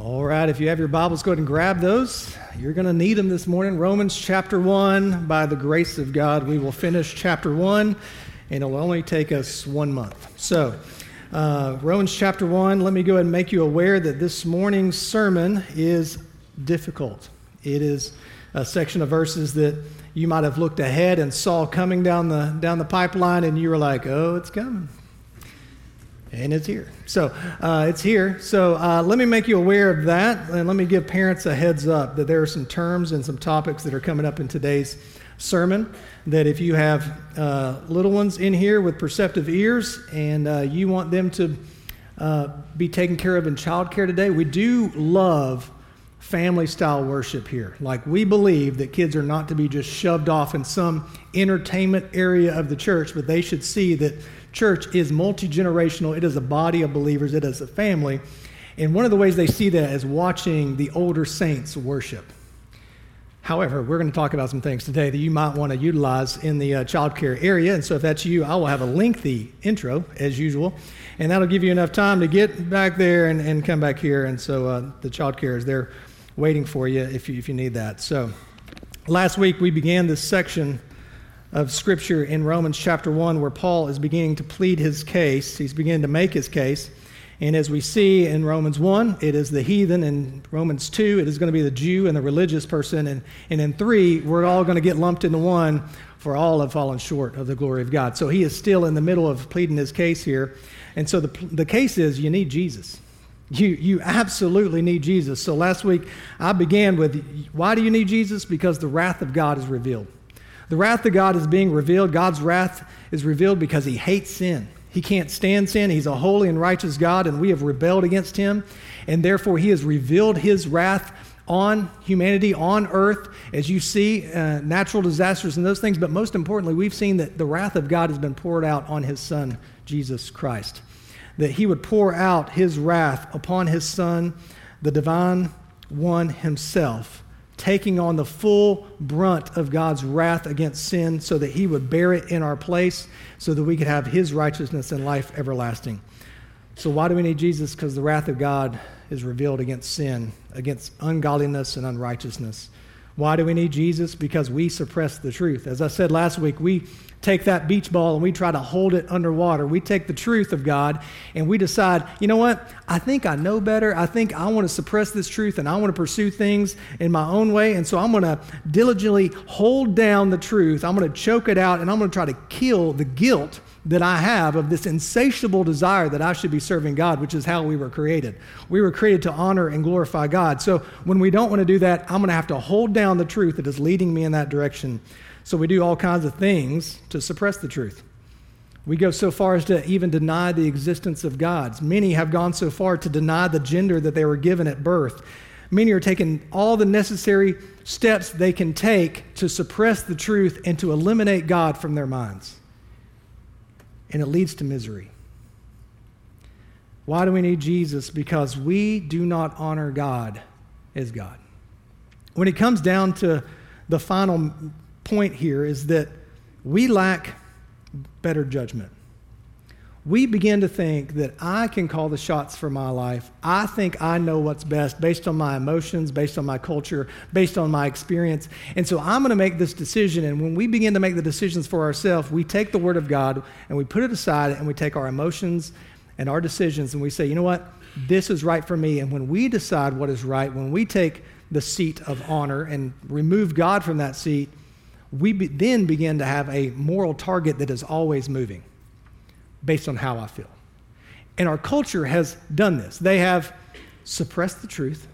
All right, if you have your Bibles, go ahead and grab those. You're going to need them this morning. Romans chapter 1, by the grace of God, we will finish chapter 1, and it'll only take us 1 month. So, Romans chapter 1, let me go ahead and make you aware that this morning's sermon is difficult. It is a section of verses that you might have looked ahead and saw coming down the pipeline, and you were like, oh, it's coming. And it's here. So it's here. So let me make you aware of that, and let me give parents a heads up that there are some terms and some topics that are coming up in today's sermon that if you have little ones in here with perceptive ears and you want them to be taken care of in childcare today, we do love family-style worship here. Like, we believe that kids are not to be just shoved off in some entertainment area of the church, but they should see that church is multi-generational. It is a body of believers. It is a family. And one of the ways they see that is watching the older saints worship. However, we're going to talk about some things today that you might want to utilize in the childcare area. And so if that's you, I will have a lengthy intro, as usual. And that'll give you enough time to get back there and come back here. And so the childcare is there waiting for you if you need that. So last week we began this section of Scripture in Romans chapter 1 where Paul is beginning to plead his case. He's beginning to make his case. And as we see in Romans 1, it is the heathen. In Romans 2, it is going to be the Jew and the religious person. And in 3, we're all going to get lumped into one, for all have fallen short of the glory of God. So he is still in the middle of pleading his case here. And so the case is, you need Jesus. You absolutely need Jesus. So last week I began with, why do you need Jesus? Because the wrath of God is revealed. The wrath of God is being revealed. God's wrath is revealed because he hates sin. He can't stand sin. He's a holy and righteous God, and we have rebelled against him. And therefore, he has revealed his wrath on humanity, on earth, as you see, natural disasters and those things. But most importantly, we've seen that the wrath of God has been poured out on his Son, Jesus Christ. That he would pour out his wrath upon his Son, the divine one himself, taking on the full brunt of God's wrath against sin so that he would bear it in our place so that we could have his righteousness and life everlasting. So why do we need Jesus? Because the wrath of God is revealed against sin, against ungodliness and unrighteousness. Why do we need Jesus? Because we suppress the truth. As I said last week, we take that beach ball and we try to hold it underwater. We take the truth of God and we decide, you know what? I think I know better. I think I want to suppress this truth and I want to pursue things in my own way. And so I'm going to diligently hold down the truth. I'm going to choke it out and I'm going to try to kill the guilt that I have of this insatiable desire that I should be serving God, which is how we were created. We were created to honor and glorify God. So when we don't want to do that, I'm going to have to hold down the truth that is leading me in that direction. So we do all kinds of things to suppress the truth. We go so far as to even deny the existence of God. Many have gone so far to deny the gender that they were given at birth. Many are taking all the necessary steps they can take to suppress the truth and to eliminate God from their minds. And it leads to misery. Why do we need Jesus? Because we do not honor God as God. When it comes down to the final point here is that we lack better judgment. We begin to think that I can call the shots for my life. I think I know what's best based on my emotions, based on my culture, based on my experience. And so I'm going to make this decision. And when we begin to make the decisions for ourselves, we take the Word of God and we put it aside and we take our emotions and our decisions and we say, you know what? This is right for me. And when we decide what is right, when we take the seat of honor and remove God from that seat, we then begin to have a moral target that is always moving based on how I feel. And our culture has done this. They have suppressed the truth,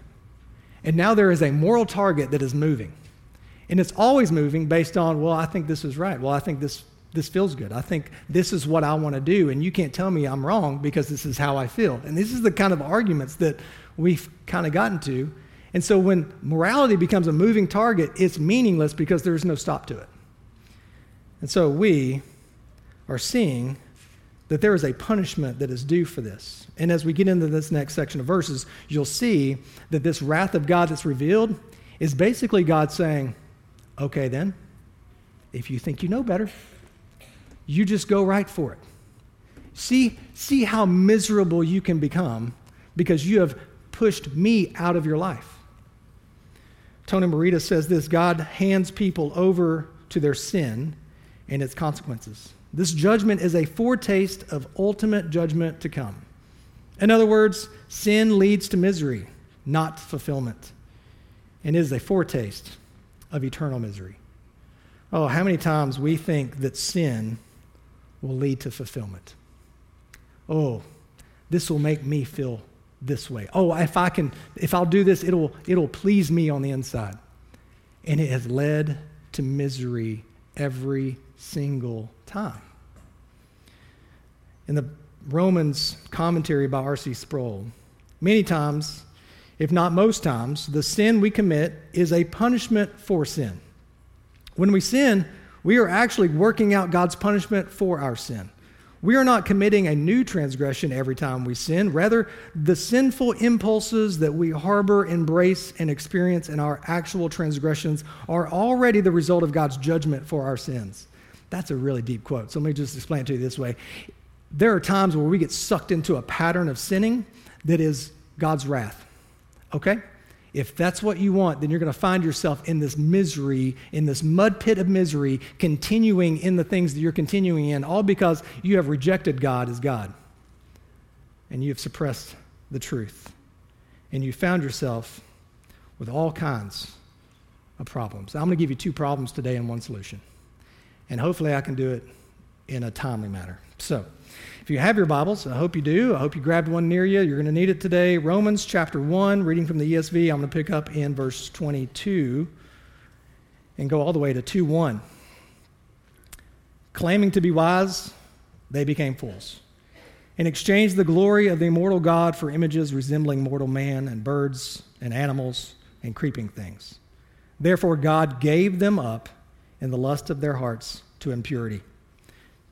and now there is a moral target that is moving. And it's always moving based on, well, I think this is right. Well, I think this feels good. I think this is what I want to do, and you can't tell me I'm wrong because this is how I feel. And this is the kind of arguments that we've kind of gotten to. And so when morality becomes a moving target, it's meaningless because there is no stop to it. And so we are seeing that there is a punishment that is due for this. And as we get into this next section of verses, you'll see that this wrath of God that's revealed is basically God saying, okay then, if you think you know better, you just go right for it. See how miserable you can become because you have pushed me out of your life. Tony Morita says this: God hands people over to their sin and its consequences. This judgment is a foretaste of ultimate judgment to come. In other words, sin leads to misery, not fulfillment, and is a foretaste of eternal misery. Oh, how many times we think that sin will lead to fulfillment. Oh, this will make me feel this way. Oh, if I'll do this, it'll please me on the inside. And it has led to misery every single time. In the Romans commentary by R.C. Sproul, many times, if not most times, the sin we commit is a punishment for sin. When we sin, we are actually working out God's punishment for our sin. We are not committing a new transgression every time we sin. Rather, the sinful impulses that we harbor, embrace, and experience in our actual transgressions are already the result of God's judgment for our sins. That's a really deep quote, so let me just explain it to you this way. There are times where we get sucked into a pattern of sinning that is God's wrath, okay? If that's what you want, then you're going to find yourself in this misery, in this mud pit of misery, continuing in the things that you're continuing in, all because you have rejected God as God, and you have suppressed the truth, and you found yourself with all kinds of problems. I'm going to give you two problems today and one solution, and hopefully I can do it in a timely manner. So, if you have your Bibles, I hope you do. I hope you grabbed one near you. You're going to need it today. Romans chapter 1, reading from the ESV. I'm going to pick up in verse 22 and go all the way to 2:1. Claiming to be wise, they became fools and exchanged the glory of the immortal God for images resembling mortal man and birds and animals and creeping things. Therefore, God gave them up in the lust of their hearts to impurity,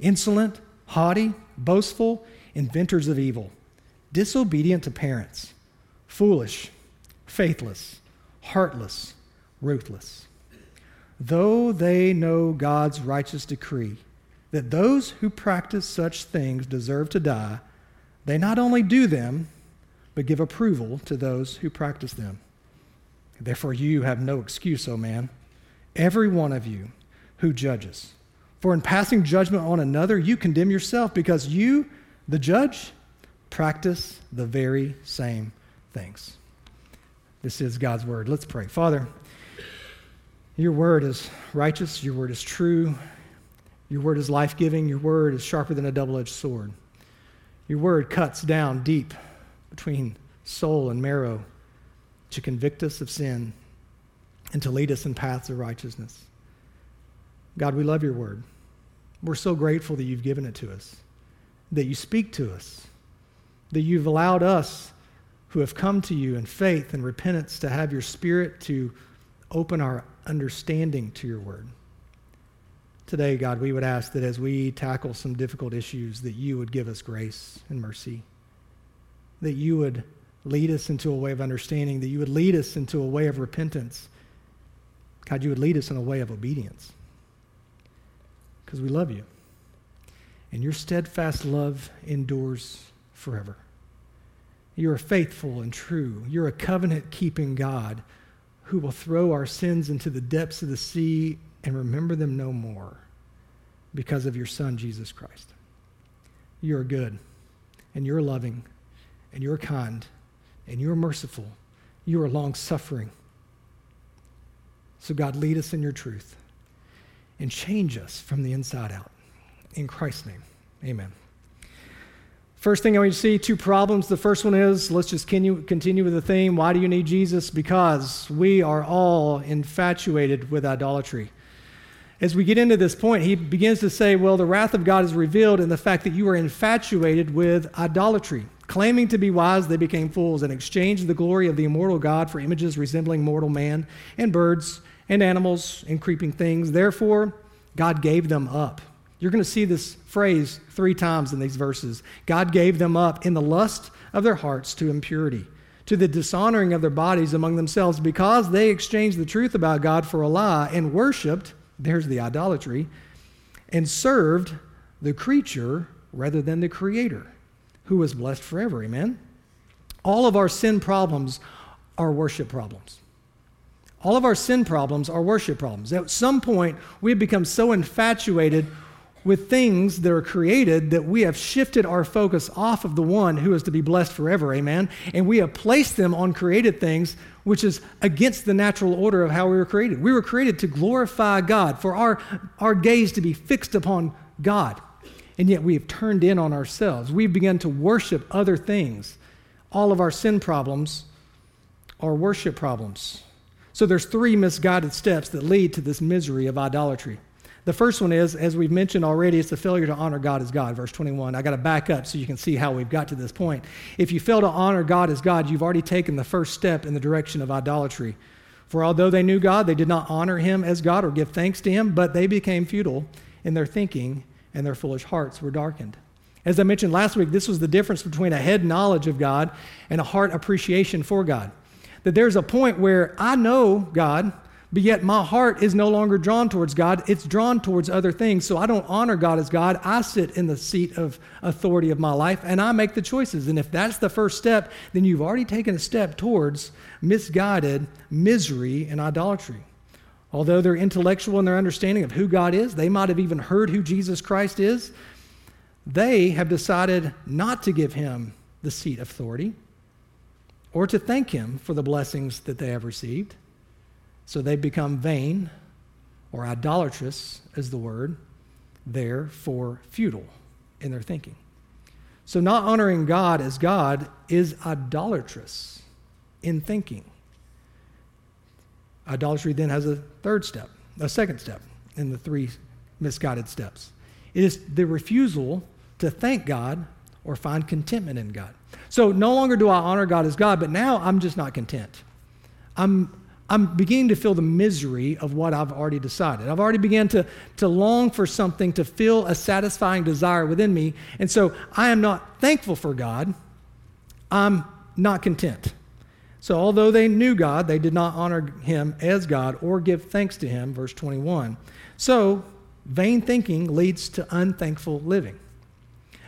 insolent, haughty, boastful, inventors of evil, disobedient to parents, foolish, faithless, heartless, ruthless. Though they know God's righteous decree that those who practice such things deserve to die, they not only do them, but give approval to those who practice them. Therefore, you have no excuse, O man, every one of you who judges. For in passing judgment on another, you condemn yourself, because you, the judge, practice the very same things. This is God's word. Let's pray. Father, your word is righteous. Your word is true. Your word is life-giving. Your word is sharper than a double-edged sword. Your word cuts down deep between soul and marrow to convict us of sin and to lead us in paths of righteousness. God, we love your word. We're so grateful that you've given it to us, that you speak to us, that you've allowed us who have come to you in faith and repentance to have your spirit to open our understanding to your word. Today, God, we would ask that as we tackle some difficult issues, that you would give us grace and mercy, that you would lead us into a way of understanding, that you would lead us into a way of repentance. God, you would lead us in a way of obedience, because we love you. And your steadfast love endures forever. You are faithful and true. You're a covenant-keeping God who will throw our sins into the depths of the sea and remember them no more because of your Son, Jesus Christ. You are good, and you're loving, and you're kind, and you're merciful, You are long-suffering. So God, lead us in your truth and change us from the inside out. In Christ's name, amen. First thing I want you to see, two problems. The first one is, let's just continue with the theme, why do you need Jesus? Because we are all infatuated with idolatry. As we get into this point, he begins to say, well, the wrath of God is revealed in the fact that you are infatuated with idolatry. Claiming to be wise, they became fools and exchanged the glory of the immortal God for images resembling mortal man and birds and animals and creeping things. Therefore, God gave them up. You're going to see this phrase 3 times in these verses. God gave them up in the lust of their hearts to impurity, to the dishonoring of their bodies among themselves, because they exchanged the truth about God for a lie and worshiped, there's the idolatry, and served the creature rather than the Creator, who is blessed forever, amen? All of our sin problems are worship problems. All of our sin problems are worship problems. At some point, we have become so infatuated with things that are created that we have shifted our focus off of the one who is to be blessed forever, amen? And we have placed them on created things, which is against the natural order of how we were created. We were created to glorify God, for our gaze to be fixed upon God. And yet we have turned in on ourselves. We've begun to worship other things. All of our sin problems are worship problems. So there's 3 misguided steps that lead to this misery of idolatry. The first one is, as we've mentioned already, it's the failure to honor God as God. Verse 21, I got to back up so you can see how we've got to this point. If you fail to honor God as God, you've already taken the first step in the direction of idolatry. For although they knew God, they did not honor him as God or give thanks to him, but they became futile in their thinking and their foolish hearts were darkened. As I mentioned last week, this was the difference between a head knowledge of God and a heart appreciation for God. That there's a point where I know God, but yet my heart is no longer drawn towards God. It's drawn towards other things. So I don't honor God as God. I sit in the seat of authority of my life and I make the choices. And if that's the first step, then you've already taken a step towards misguided misery and idolatry. Although they're intellectual in their understanding of who God is, they might have even heard who Jesus Christ is. They have decided not to give him the seat of authority or to thank him for the blessings that they have received. So they become vain, or idolatrous is the word, therefore futile in their thinking. So not honoring God as God is idolatrous in thinking. Idolatry then has a second step in the 3 misguided steps. It is the refusal to thank God or find contentment in God. So no longer do I honor God as God, but now I'm just not content. I'm beginning to feel the misery of what I've already decided. I've already began to long for something, to feel a satisfying desire within me. And so I am not thankful for God. I'm not content. So although they knew God, they did not honor him as God or give thanks to him, verse 21. So vain thinking leads to unthankful living.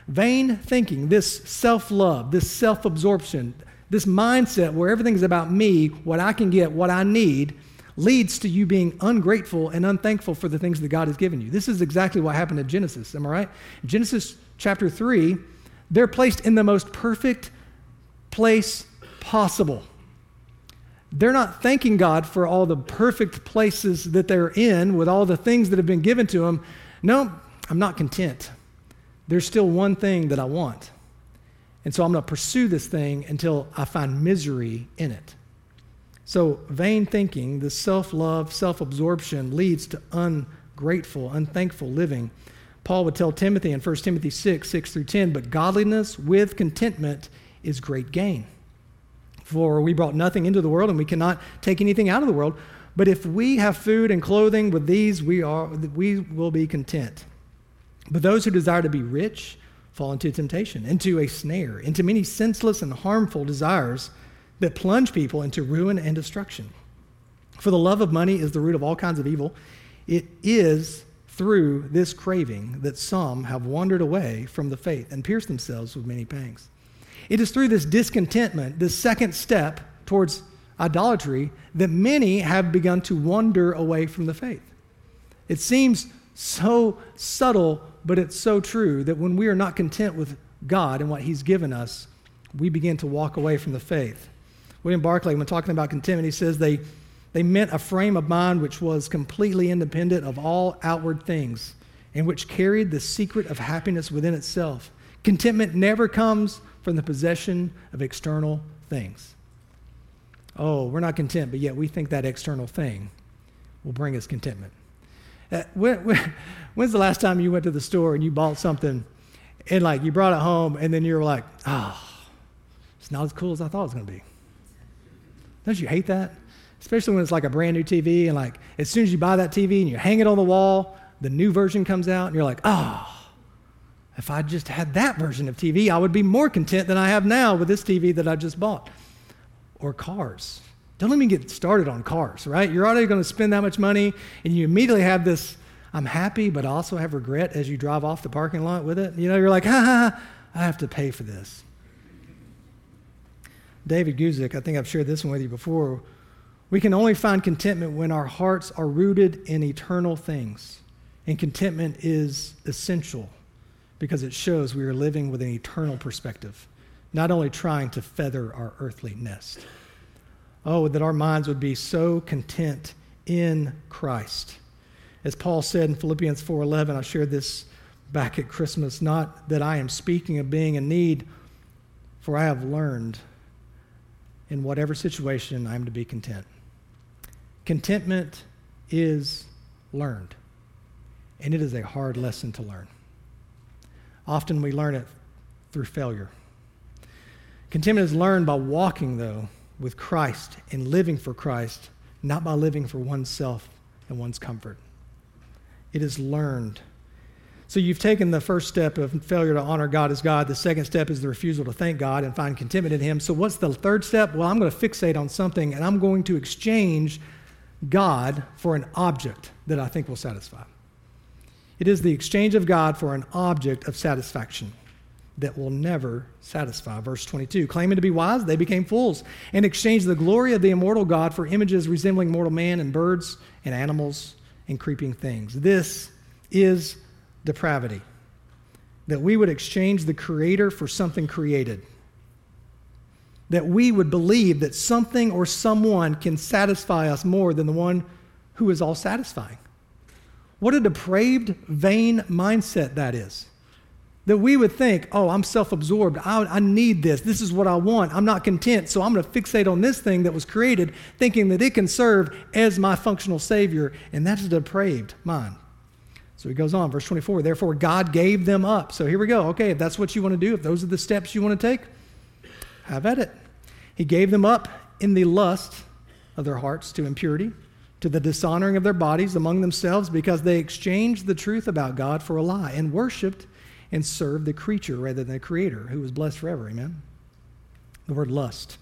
Vain thinking, this self-love, this self-absorption, this mindset where everything's about me, what I can get, what I need, leads to you being ungrateful and unthankful for the things that God has given you. This is exactly what happened in Genesis, am I right? Genesis chapter 3, they're placed in the most perfect place possible. They're not thanking God for all the perfect places that they're in with all the things that have been given to them. No, I'm not content. There's still one thing that I want. And so I'm going to pursue this thing until I find misery in it. So vain thinking, the self-love, self-absorption leads to ungrateful, unthankful living. Paul would tell Timothy in 1 Timothy 6:6-10, but godliness with contentment is great gain. For we brought nothing into the world and we cannot take anything out of the world. But if we have food and clothing with these, we will be content. But those who desire to be rich fall into temptation, into a snare, into many senseless and harmful desires that plunge people into ruin and destruction. For the love of money is the root of all kinds of evil. It is through this craving that some have wandered away from the faith and pierced themselves with many pangs. It is through this discontentment, this second step towards idolatry, that many have begun to wander away from the faith. It seems so subtle, but it's so true that when we are not content with God and what he's given us, we begin to walk away from the faith. William Barclay, when talking about contentment, he says they meant a frame of mind which was completely independent of all outward things and which carried the secret of happiness within itself. Contentment never comes from the possession of external things. Oh, we're not content, but yet we think that external thing will bring us contentment. When's the last time you went to the store and you bought something and like you brought it home and then you're like, oh, it's not as cool as I thought it was going to be. Don't you hate that? Especially when it's like a brand new TV and like as soon as you buy that TV and you hang it on the wall, the new version comes out and you're like, oh, if I just had that version of TV, I would be more content than I have now with this TV that I just bought. Or cars. Don't even get started on cars, right? You're already going to spend that much money, and you immediately have this, I'm happy, but I also have regret as you drive off the parking lot with it. You know, you're like, I have to pay for this. David Guzik, I think I've shared this one with you before. We can only find contentment when our hearts are rooted in eternal things. And contentment is essential because it shows we are living with an eternal perspective, not only trying to feather our earthly nest. Oh, that our minds would be so content in Christ. As Paul said in Philippians 4:11, I shared this back at Christmas, not that I am speaking of being in need, for I have learned in whatever situation I am to be content. Contentment is learned, and it is a hard lesson to learn. Often we learn it through failure. Contentment is learned by walking, though, with Christ and living for Christ, not by living for oneself and one's comfort. It is learned. So you've taken the first step of failure to honor God as God. The second step is the refusal to thank God and find contentment in him. So what's the third step? Well, I'm going to fixate on something, and I'm going to exchange God for an object that I think will satisfy. It is the exchange of God for an object of satisfaction that will never satisfy. Verse 22, claiming to be wise, they became fools and exchanged the glory of the immortal God for images resembling mortal man and birds and animals and creeping things. This is depravity, that we would exchange the Creator for something created, that we would believe that something or someone can satisfy us more than the one who is all satisfying. What a depraved, vain mindset that is. That we would think, oh, I'm self-absorbed. I need this. This is what I want. I'm not content, so I'm going to fixate on this thing that was created, thinking that it can serve as my functional savior, and that's a depraved mind. So he goes on, verse 24, therefore God gave them up. So here we go. Okay, if that's what you want to do, if those are the steps you want to take, have at it. He gave them up in the lust of their hearts to impurity, to the dishonoring of their bodies among themselves, because they exchanged the truth about God for a lie and worshipped and serve the creature rather than the Creator, who was blessed forever, amen? The word lust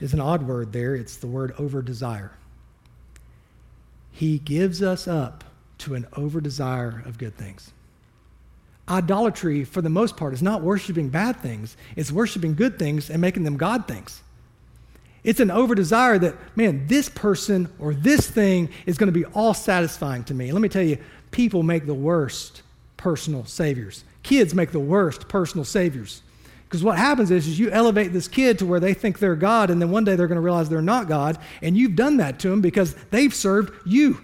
is an odd word there. It's the word over-desire. He gives us up to an over-desire of good things. Idolatry, for the most part, is not worshiping bad things. It's worshiping good things and making them God things. It's an over-desire that, man, this person or this thing is going to be all satisfying to me. Let me tell you, people make the worst personal saviors. Kids make the worst personal saviors. Because what happens is you elevate this kid to where they think they're God, and then one day they're going to realize they're not God, and you've done that to them because they've served you.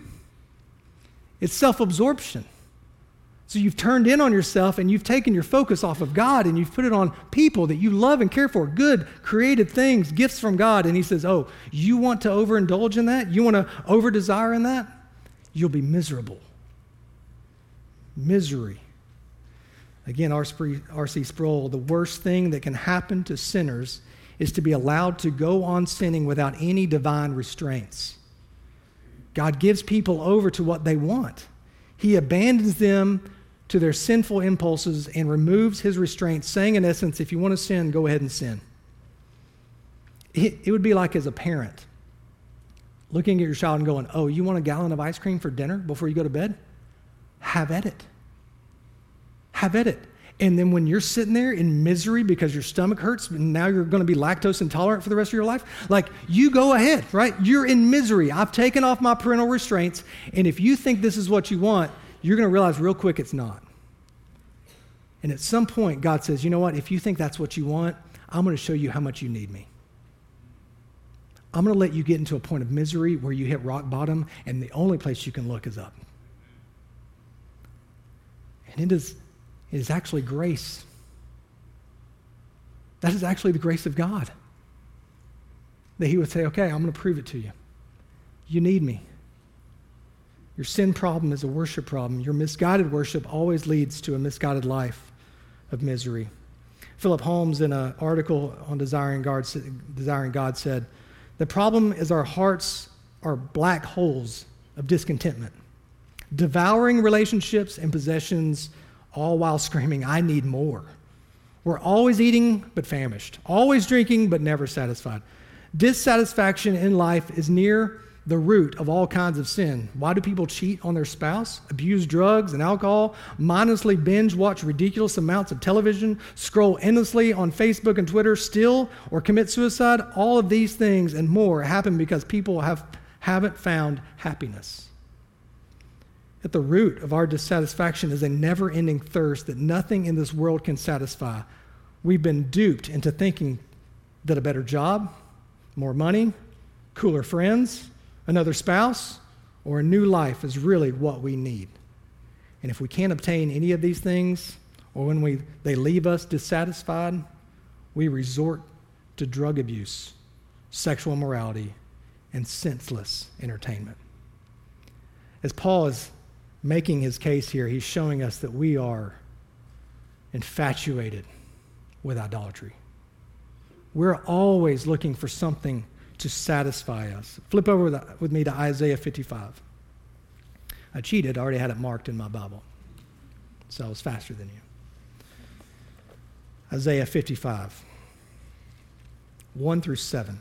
It's self-absorption. So you've turned in on yourself, and you've taken your focus off of God, and you've put it on people that you love and care for, good, created things, gifts from God, and he says, oh, you want to overindulge in that? You want to over-desire in that? You'll be miserable. Misery. Again, R.C. Sproul, the worst thing that can happen to sinners is to be allowed to go on sinning without any divine restraints. God gives people over to what they want. He abandons them to their sinful impulses and removes his restraints, saying in essence, if you want to sin, go ahead and sin. It would be like as a parent looking at your child and going, oh, you want a gallon of ice cream for dinner before you go to bed? Have at it. Have at it. And then when you're sitting there in misery because your stomach hurts, and now you're going to be lactose intolerant for the rest of your life, like you go ahead, right? You're in misery. I've taken off my parental restraints, and if you think this is what you want, you're going to realize real quick it's not. And at some point, God says, you know what? If you think that's what you want, I'm going to show you how much you need me. I'm going to let you get into a point of misery where you hit rock bottom, and the only place you can look is up. And it is actually grace. That is actually the grace of God. That he would say, okay, I'm going to prove it to you. You need me. Your sin problem is a worship problem. Your misguided worship always leads to a misguided life of misery. Philip Holmes, in an article on Desiring God, said, the problem is our hearts are black holes of discontentment, devouring relationships and possessions, all while screaming, I need more. We're always eating but famished, always drinking but never satisfied. Dissatisfaction in life is near the root of all kinds of sin. Why do people cheat on their spouse, abuse drugs and alcohol, mindlessly binge watch ridiculous amounts of television, scroll endlessly on Facebook and Twitter, steal or commit suicide? All of these things and more happen because people haven't found happiness. At the root of our dissatisfaction is a never-ending thirst that nothing in this world can satisfy. We've been duped into thinking that a better job, more money, cooler friends, another spouse, or a new life is really what we need. And if we can't obtain any of these things, or when they leave us dissatisfied, we resort to drug abuse, sexual immorality, and senseless entertainment. As Paul is making his case here, he's showing us that we are infatuated with idolatry. We're always looking for something to satisfy us. Flip over with me to Isaiah 55. I cheated. I already had it marked in my Bible, so I was faster than you. Isaiah 55, 1 through 7.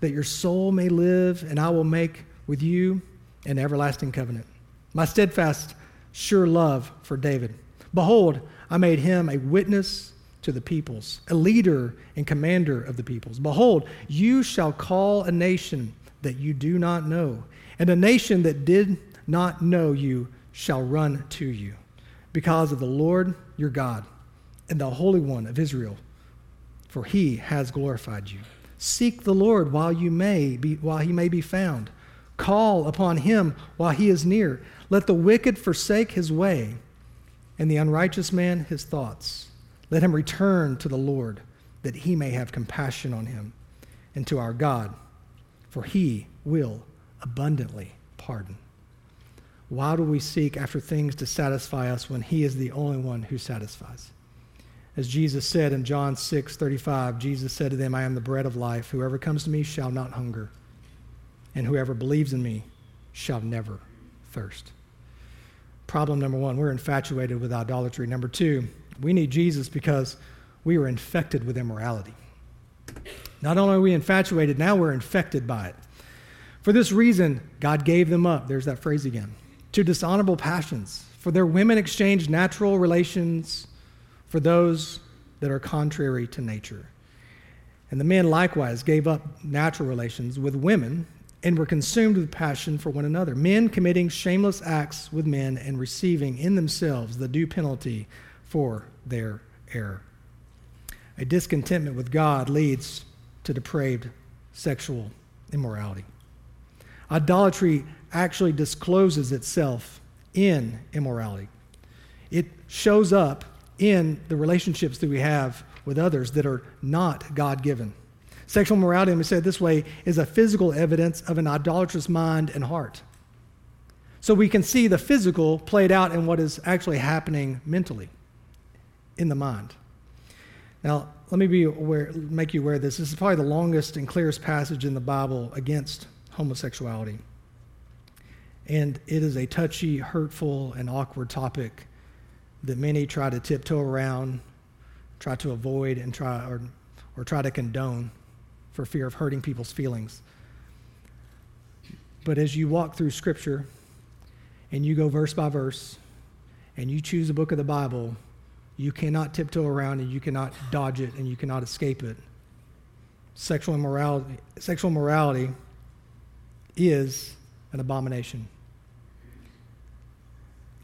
that your soul may live, and I will make with you an everlasting covenant, my steadfast, sure love for David. Behold, I made him a witness to the peoples, a leader and commander of the peoples. Behold, you shall call a nation that you do not know, and a nation that did not know you shall run to you, because of the Lord your God and the Holy One of Israel, for he has glorified you. Seek the Lord while he may be found. Call upon him while he is near. Let the wicked forsake his way, and the unrighteous man his thoughts. Let him return to the Lord, that he may have compassion on him, and to our God, for he will abundantly pardon. Why do we seek after things to satisfy us when he is the only one who satisfies? As Jesus said in John 6:35, Jesus said to them, I am the bread of life. Whoever comes to me shall not hunger, and whoever believes in me shall never thirst. Problem number one, we're infatuated with idolatry. Number two, we need Jesus because we were infected with immorality. Not only are we infatuated, now we're infected by it. For this reason, God gave them up, there's that phrase again, to dishonorable passions. For their women exchanged natural relations for those that are contrary to nature. And the men likewise gave up natural relations with women and were consumed with passion for one another, men committing shameless acts with men and receiving in themselves the due penalty for their error. A discontentment with God leads to depraved sexual immorality. Idolatry actually discloses itself in immorality. It shows up in the relationships that we have with others that are not God-given. Sexual morality, let me say it this way, is a physical evidence of an idolatrous mind and heart. So we can see the physical played out in what is actually happening mentally in the mind. Now, let me make you aware of this. This is probably the longest and clearest passage in the Bible against homosexuality. And it is a touchy, hurtful, and awkward topic that many try to tiptoe around, try to avoid, and try to condone for fear of hurting people's feelings. But as you walk through Scripture and you go verse by verse and you choose a book of the Bible, you cannot tiptoe around and you cannot dodge it and you cannot escape it. Sexual morality is an abomination.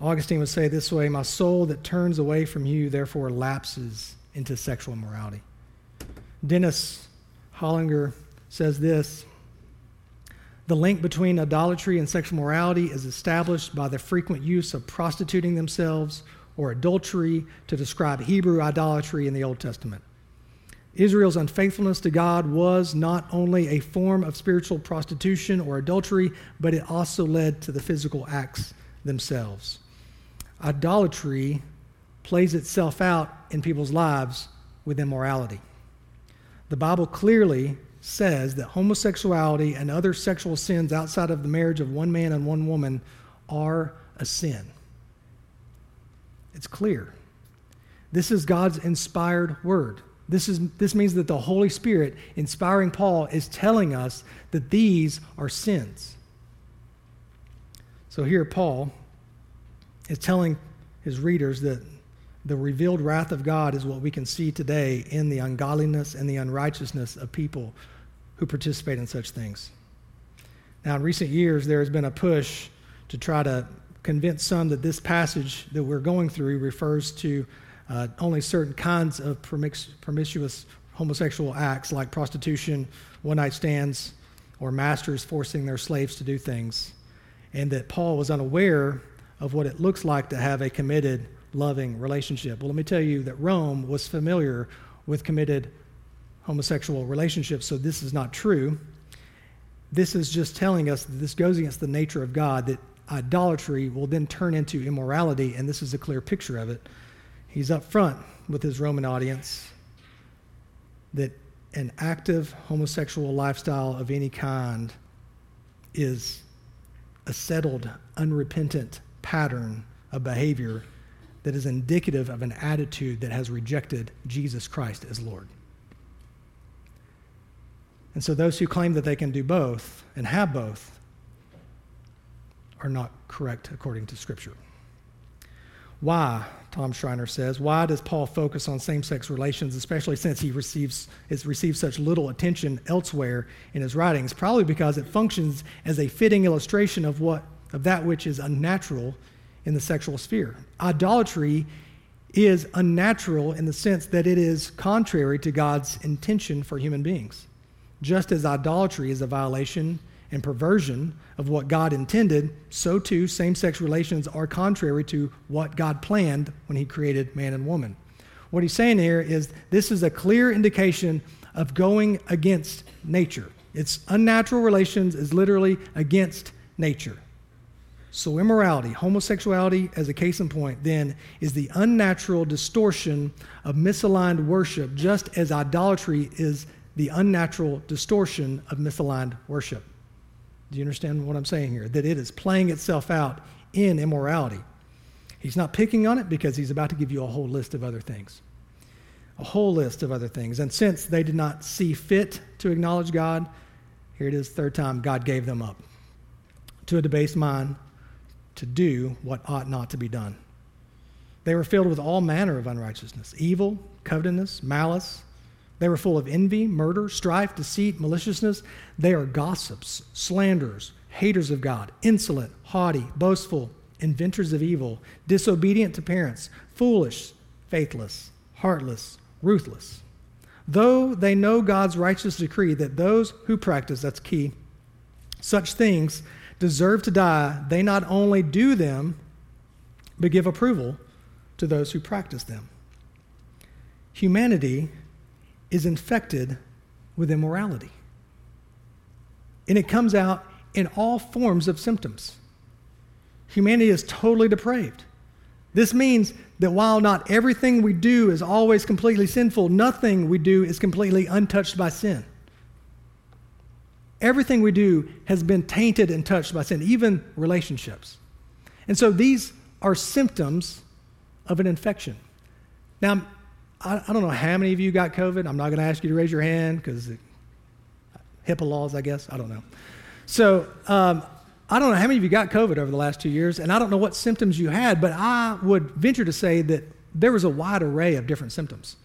Augustine would say this way, "My soul that turns away from you therefore lapses into sexual morality." Dennis Hollinger says this, "The link between idolatry and sexual morality is established by the frequent use of prostituting themselves or adultery to describe Hebrew idolatry in the Old Testament. Israel's unfaithfulness to God was not only a form of spiritual prostitution or adultery, but it also led to the physical acts themselves. Idolatry plays itself out in people's lives with immorality. The Bible clearly says that homosexuality and other sexual sins outside of the marriage of one man and one woman are a sin." It's clear. This is God's inspired word. This means that the Holy Spirit inspiring Paul is telling us that these are sins. So here Paul is telling his readers that the revealed wrath of God is what we can see today in the ungodliness and the unrighteousness of people who participate in such things. Now, in recent years, there has been a push to try to convince some that this passage that we're going through refers to only certain kinds of promiscuous homosexual acts like prostitution, one-night stands, or masters forcing their slaves to do things, and that Paul was unaware of what it looks like to have a committed loving relationship. Well, let me tell you that Rome was familiar with committed homosexual relationships, so this is not true. This is just telling us that this goes against the nature of God, that idolatry will then turn into immorality, and this is a clear picture of it. He's up front with his Roman audience that an active homosexual lifestyle of any kind is a settled, unrepentant pattern of behavior that is indicative of an attitude that has rejected Jesus Christ as Lord. And so those who claim that they can do both and have both are not correct according to Scripture. Why, Tom Schreiner says, why does Paul focus on same-sex relations, especially since it's received such little attention elsewhere in his writings? Probably because it functions as a fitting illustration of that which is unnatural in the sexual sphere. Idolatry is unnatural in the sense that it is contrary to God's intention for human beings. Just as idolatry is a violation and perversion of what God intended, so too same-sex relations are contrary to what God planned when he created man and woman. What he's saying here is this is a clear indication of going against nature. It's unnatural relations is literally against nature. So immorality, homosexuality as a case in point, then, is the unnatural distortion of misaligned worship, just as idolatry is the unnatural distortion of misaligned worship. Do you understand what I'm saying here? That it is playing itself out in immorality. He's not picking on it because he's about to give you a whole list of other things. A whole list of other things. And since they did not see fit to acknowledge God, here it is, third time, God gave them up to a debased mind, to do what ought not to be done. They were filled with all manner of unrighteousness, evil, covetousness, malice. They were full of envy, murder, strife, deceit, maliciousness. They are gossips, slanderers, haters of God, insolent, haughty, boastful, inventors of evil, disobedient to parents, foolish, faithless, heartless, ruthless. Though they know God's righteous decree that those who practice, that's key, such things deserve to die, they not only do them, but give approval to those who practice them. Humanity is infected with immorality. And it comes out in all forms of symptoms. Humanity is totally depraved. This means that while not everything we do is always completely sinful, nothing we do is completely untouched by sin. everything we do has been tainted and touched by sin, even relationships. And so these are symptoms of an infection. Now, I don't know how many of you got COVID. I'm not going to ask you to raise your hand because HIPAA laws, I guess. I don't know. So I don't know how many of you got COVID over the last 2 years, and I don't know what symptoms you had, but I would venture to say that there was a wide array of different symptoms.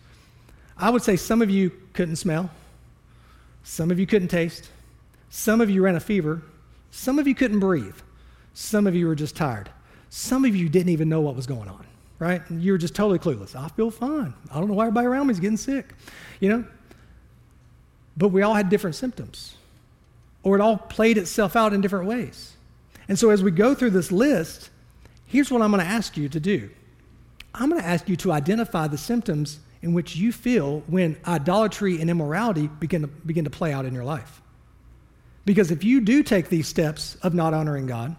I would say some of you couldn't smell. Some of you couldn't taste. Some of you ran a fever. Some of you couldn't breathe. Some of you were just tired. Some of you didn't even know what was going on, right? You were just totally clueless. I feel fine. I don't know why everybody around me is getting sick, you know? But we all had different symptoms, or it all played itself out in different ways. And so as we go through this list, here's what I'm going to ask you to do. I'm going to ask you to identify the symptoms in which you feel when idolatry and immorality begin to play out in your life. Because if you do take these steps of not honoring God,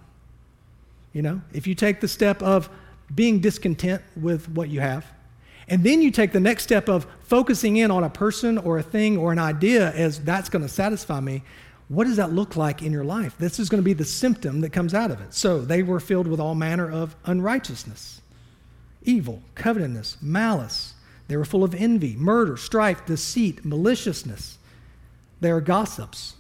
you know, if you take the step of being discontent with what you have, and then you take the next step of focusing in on a person or a thing or an idea as that's going to satisfy me, what does that look like in your life? This is going to be the symptom that comes out of it. So they were filled with all manner of unrighteousness, evil, covetousness, malice. They were full of envy, murder, strife, deceit, maliciousness. They are gossips,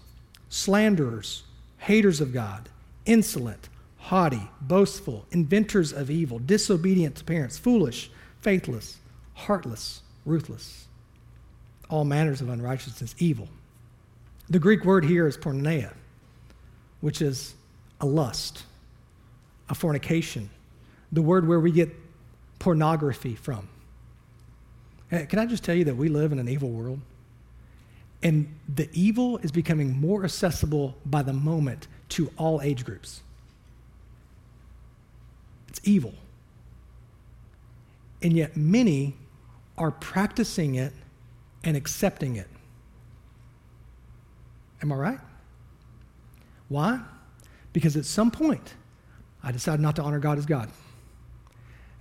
slanderers, haters of God, insolent, haughty, boastful, inventors of evil, disobedient to parents, foolish, faithless, heartless, ruthless. All manners of unrighteousness, evil. The Greek word here is porneia, which is a lust, a fornication, the word where we get pornography from. Can I just tell you that we live in an evil world? And the evil is becoming more accessible by the moment to all age groups. It's evil. And yet many are practicing it and accepting it. Am I right? Why? Because at some point, I decided not to honor God as God.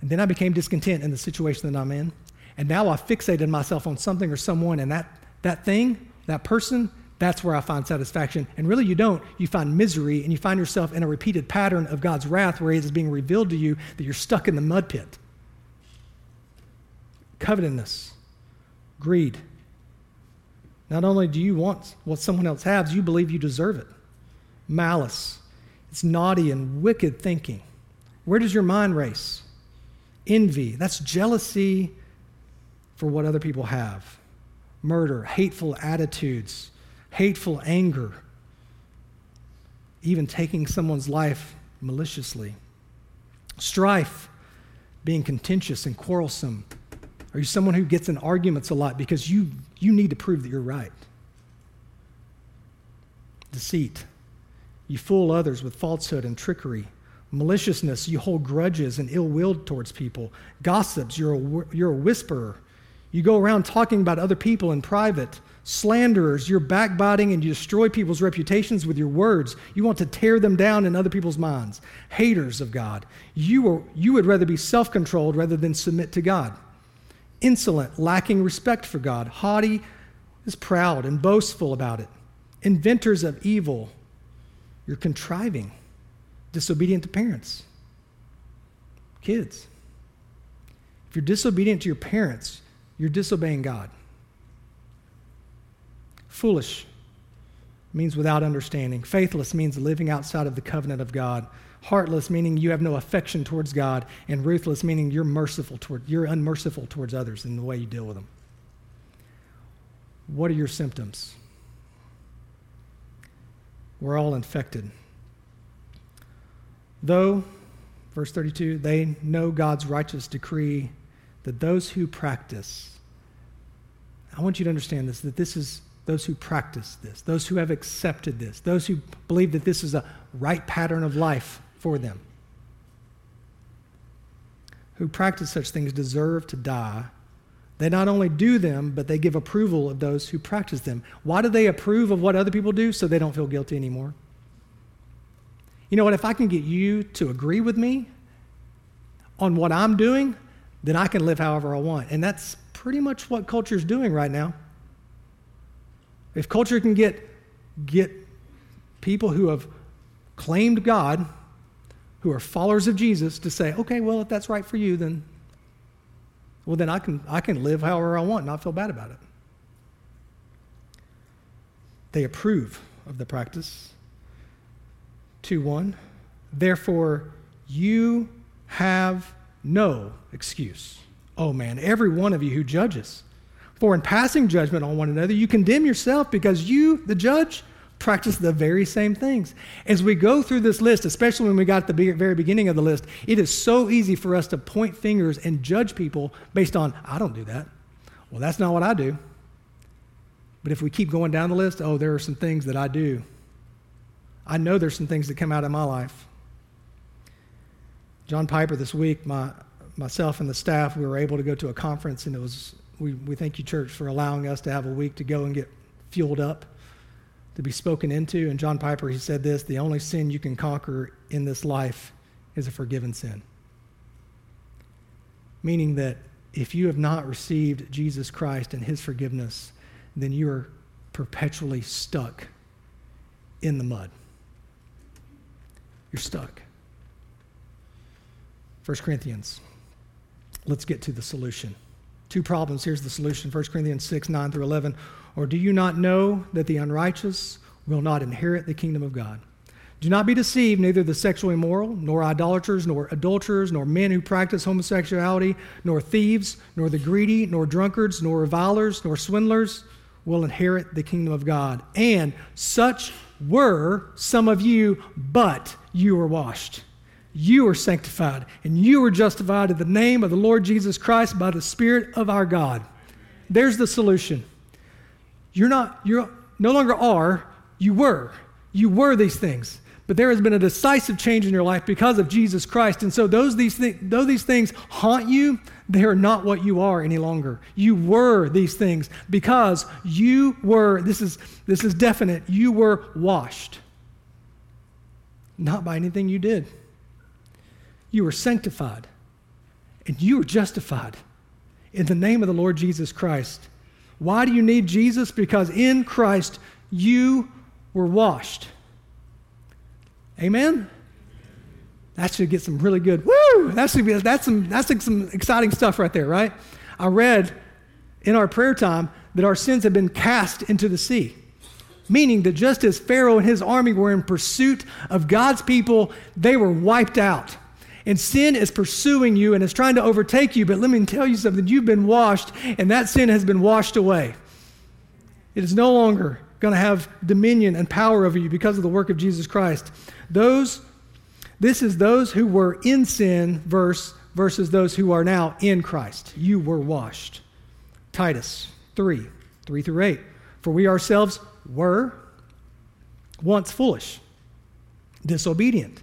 And then I became discontent in the situation that I'm in. And now I fixated myself on something or someone, and that thing, that person, that's where I find satisfaction. And really you don't. You find misery, and you find yourself in a repeated pattern of God's wrath where it is being revealed to you that you're stuck in the mud pit. Covetousness, greed. Not only do you want what someone else has, you believe you deserve it. Malice. It's naughty and wicked thinking. Where does your mind race? Envy. That's jealousy for what other people have. Murder, hateful attitudes, hateful anger, even taking someone's life maliciously. Strife, being contentious and quarrelsome. Are you someone who gets in arguments a lot because you need to prove that you're right? Deceit, you fool others with falsehood and trickery. Maliciousness, you hold grudges and ill will towards people. Gossips, you're a whisperer. You go around talking about other people in private. Slanderers, you're backbiting and you destroy people's reputations with your words. You want to tear them down in other people's minds. Haters of God, you would rather be self-controlled rather than submit to God. Insolent, lacking respect for God. Haughty is proud and boastful about it. Inventors of evil, you're contriving, disobedient to parents, kids. If you're disobedient to your parents, you're disobeying God. Foolish means without understanding. Faithless means living outside of the covenant of God. Heartless meaning you have no affection towards God. And ruthless meaning you're unmerciful towards others in the way you deal with them. What are your symptoms? We're all infected. Though, verse 32, they know God's righteous decree that those who practice, I want you to understand this, that this is those who practice this, those who have accepted this, those who believe that this is a right pattern of life for them. Who practice such things deserve to die. They not only do them, but they give approval of those who practice them. Why do they approve of what other people do? So they don't feel guilty anymore. You know what? If I can get you to agree with me on what I'm doing, then I can live however I want. And that's pretty much what culture's doing right now. If culture can get people who have claimed God, who are followers of Jesus, to say, okay, well, if that's right for you, then I can live however I want and not feel bad about it. They approve of the practice. 2:1, therefore you have no excuse. Oh man, every one of you who judges. For in passing judgment on one another, you condemn yourself because you, the judge, practice the very same things. As we go through this list, especially when we got to the very beginning of the list, it is so easy for us to point fingers and judge people based on, I don't do that. Well, that's not what I do. But if we keep going down the list, oh, there are some things that I do. I know there's some things that come out of my life. John Piper this week, myself and the staff, we were able to go to a conference, and it was, we thank you, church, for allowing us to have a week to go and get fueled up, to be spoken into. And John Piper, he said this, the only sin you can conquer in this life is a forgiven sin. Meaning that if you have not received Jesus Christ and his forgiveness, then you are perpetually stuck in the mud. You're stuck. 1 Corinthians. Let's get to the solution. Two problems. Here's the solution. 1 Corinthians 6:9-11. Or do you not know that the unrighteous will not inherit the kingdom of God? Do not be deceived, neither the sexually immoral, nor idolaters, nor adulterers, nor men who practice homosexuality, nor thieves, nor the greedy, nor drunkards, nor revilers, nor swindlers will inherit the kingdom of God. And such were some of you, but you were washed. You are sanctified, and you are justified in the name of the Lord Jesus Christ by the Spirit of our God. There's the solution. You no longer are, you were. You were these things. But there has been a decisive change in your life because of Jesus Christ. And so though these things haunt you, they are not what you are any longer. You were these things because you were, this is definite, you were washed. Not by anything you did. You were sanctified, and you were justified in the name of the Lord Jesus Christ. Why do you need Jesus? Because in Christ you were washed. Amen? That should get some really good, woo! That's some exciting stuff right there, right? I read in our prayer time that our sins have been cast into the sea. Meaning that just as Pharaoh and his army were in pursuit of God's people, they were wiped out. And sin is pursuing you and is trying to overtake you. But let me tell you something. You've been washed, and that sin has been washed away. It is no longer going to have dominion and power over you because of the work of Jesus Christ. This is those who were in sin versus those who are now in Christ. You were washed. Titus 3:3-8. For we ourselves were once foolish, disobedient,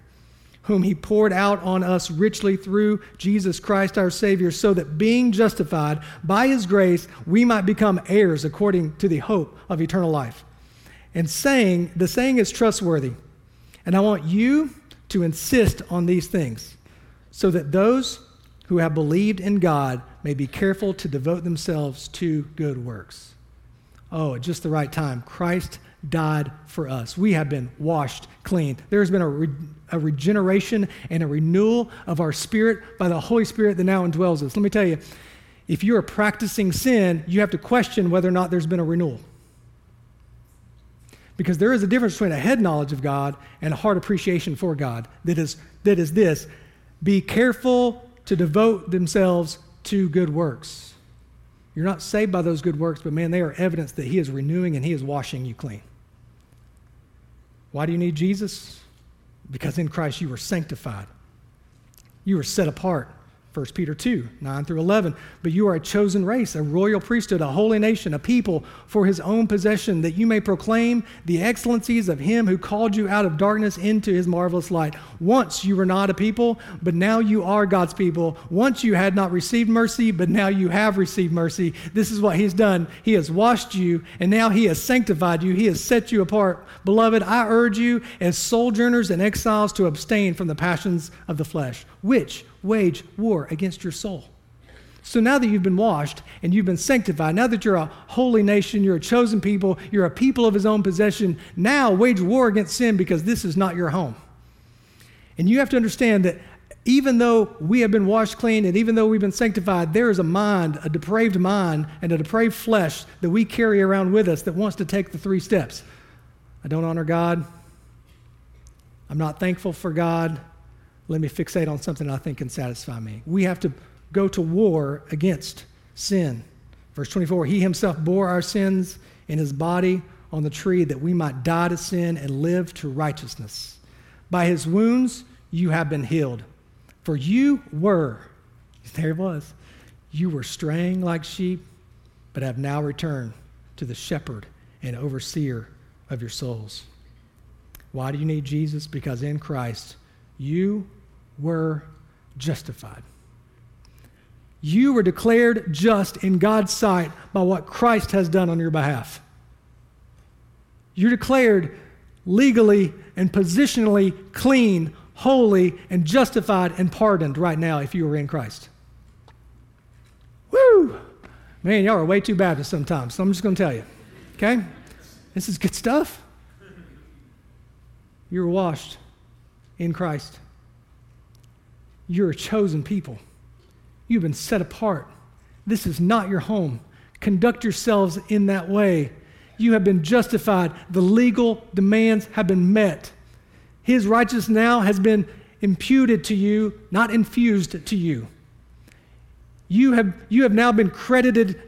whom he poured out on us richly through Jesus Christ our Savior, so that being justified by his grace, we might become heirs according to the hope of eternal life. And the saying is trustworthy. And I want you to insist on these things, so that those who have believed in God may be careful to devote themselves to good works. Oh, at just the right time, Christ died for us. We have been washed clean. There has been a regeneration and a renewal of our spirit by the Holy Spirit that now indwells us. Let me tell you, if you are practicing sin, you have to question whether or not there's been a renewal. Because there is a difference between a head knowledge of God and a heart appreciation for God. That is this: be careful to devote themselves to good works. You're not saved by those good works, but man, they are evidence that he is renewing and he is washing you clean. Why do you need Jesus? Because in Christ you were sanctified. You were set apart. 1 Peter 2, 9 through 11. But you are a chosen race, a royal priesthood, a holy nation, a people for his own possession, that you may proclaim the excellencies of him who called you out of darkness into his marvelous light. Once you were not a people, but now you are God's people. Once you had not received mercy, but now you have received mercy. This is what he's done. He has washed you, and now he has sanctified you. He has set you apart. Beloved, I urge you as sojourners and exiles to abstain from the passions of the flesh, which wage war against your soul. So now that you've been washed and you've been sanctified, now that you're a holy nation, you're a chosen people, you're a people of his own possession, now wage war against sin, because this is not your home. And you have to understand that even though we have been washed clean and even though we've been sanctified, there is a mind, a depraved mind and a depraved flesh that we carry around with us that wants to take the three steps. I don't honor God. I'm not thankful for God. Let me fixate on something I think can satisfy me. We have to go to war against sin. Verse 24, he himself bore our sins in his body on the tree, that we might die to sin and live to righteousness. By his wounds you have been healed. For you were, there it was, you were straying like sheep, but have now returned to the shepherd and overseer of your souls. Why do you need Jesus? Because in Christ you were justified. You were declared just in God's sight by what Christ has done on your behalf. You're declared legally and positionally clean, holy, and justified and pardoned right now if you were in Christ. Woo! Man, y'all are way too Baptist sometimes, so I'm just going to tell you, okay? This is good stuff. You were washed in Christ. You're a chosen people. You've been set apart. This is not your home. Conduct yourselves in that way. You have been justified. The legal demands have been met. His righteousness now has been imputed to you, not infused to you. You have now been credited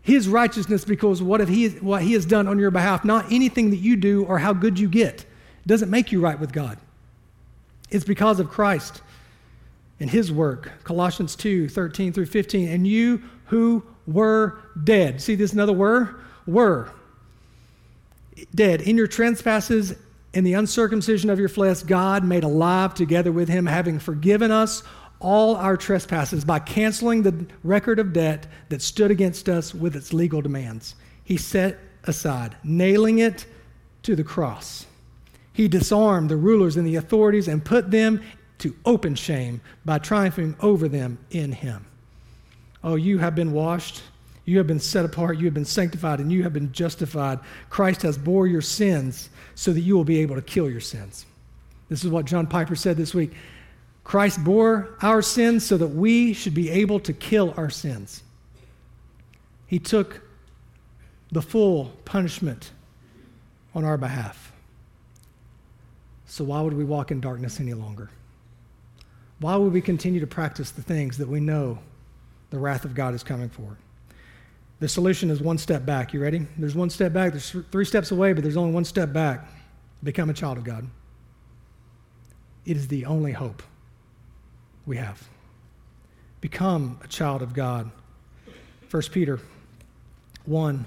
his righteousness because of what he has done on your behalf, not anything that you do or how good you get. It doesn't make you right with God. It's because of Christ and his work. Colossians 2, 13 through 15. And you who were dead. See this another word? Were. Dead. In your trespasses and the uncircumcision of your flesh, God made alive together with him, having forgiven us all our trespasses by canceling the record of debt that stood against us with its legal demands. He set aside, nailing it to the cross. He disarmed the rulers and the authorities and put them to open shame by triumphing over them in him. Oh, you have been washed, you have been set apart, you have been sanctified, and you have been justified. Christ has bore your sins so that you will be able to kill your sins. This is what John Piper said this week. Christ bore our sins so that we should be able to kill our sins. He took the full punishment on our behalf. So why would we walk in darkness any longer? Why would we continue to practice the things that we know the wrath of God is coming for? The solution is one step back. You ready? There's one step back. There's three steps away, but there's only one step back. Become a child of God. It is the only hope we have. Become a child of God. 1 Peter 1,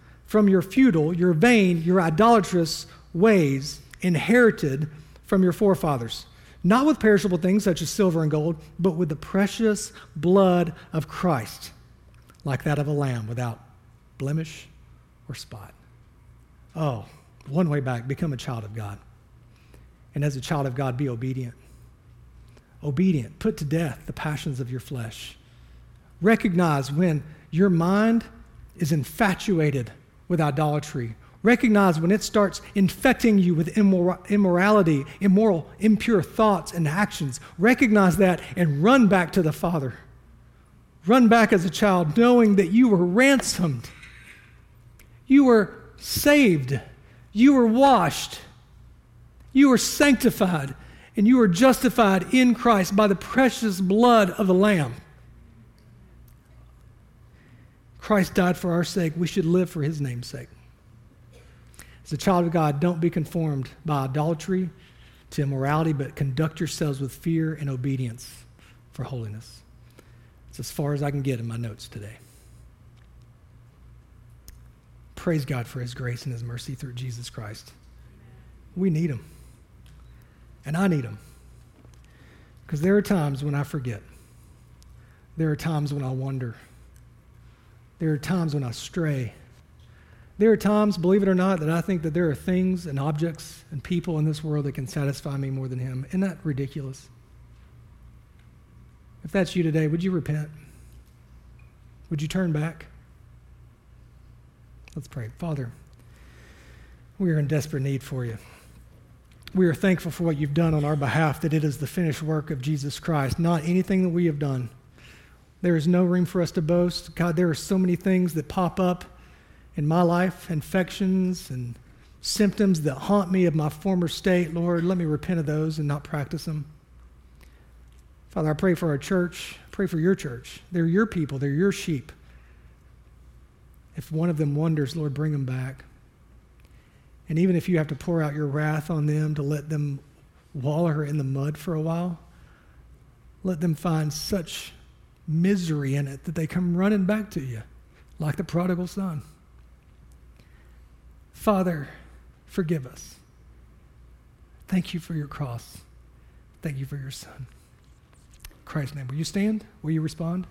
from your futile, your vain, your idolatrous ways, inherited from your forefathers, not with perishable things such as silver and gold, but with the precious blood of Christ, like that of a lamb without blemish or spot. Oh, one way back, become a child of God. And as a child of God, be obedient. Obedient, put to death the passions of your flesh. Recognize when your mind is infatuated with idolatry Recognize when it starts infecting you with immorality, immoral, impure thoughts and actions. Recognize that and run back to the Father. Run back as a child, knowing that you were ransomed. You were saved. You were washed. You were sanctified. And you were justified in Christ by the precious blood of the Lamb. Christ died for our sake. We should live for his name's sake. As a child of God, don't be conformed by idolatry to immorality, but conduct yourselves with fear and obedience for holiness. It's as far as I can get in my notes today. Praise God for his grace and his mercy through Jesus Christ. We need him. And I need him. Because there are times when I forget. There are times when I wander. There are times when I stray. There are times, believe it or not, that I think that there are things and objects and people in this world that can satisfy me more than him. Isn't that ridiculous? If that's you today, would you repent? Would you turn back? Let's pray. Father, we are in desperate need for you. We are thankful for what you've done on our behalf, that it is the finished work of Jesus Christ, not anything that we have done. There is no room for us to boast. God, there are so many things that pop up in my life, infections and symptoms that haunt me of my former state. Lord, let me repent of those and not practice them. Father, I pray for our church. I pray for your church. They're your people. They're your sheep. If one of them wanders, Lord, bring them back. And even if you have to pour out your wrath on them to let them wallow in the mud for a while, let them find such misery in it that they come running back to you like the prodigal son. Father, forgive us. Thank you for your cross. Thank you for your son. In Christ's name, will you stand? Will you respond?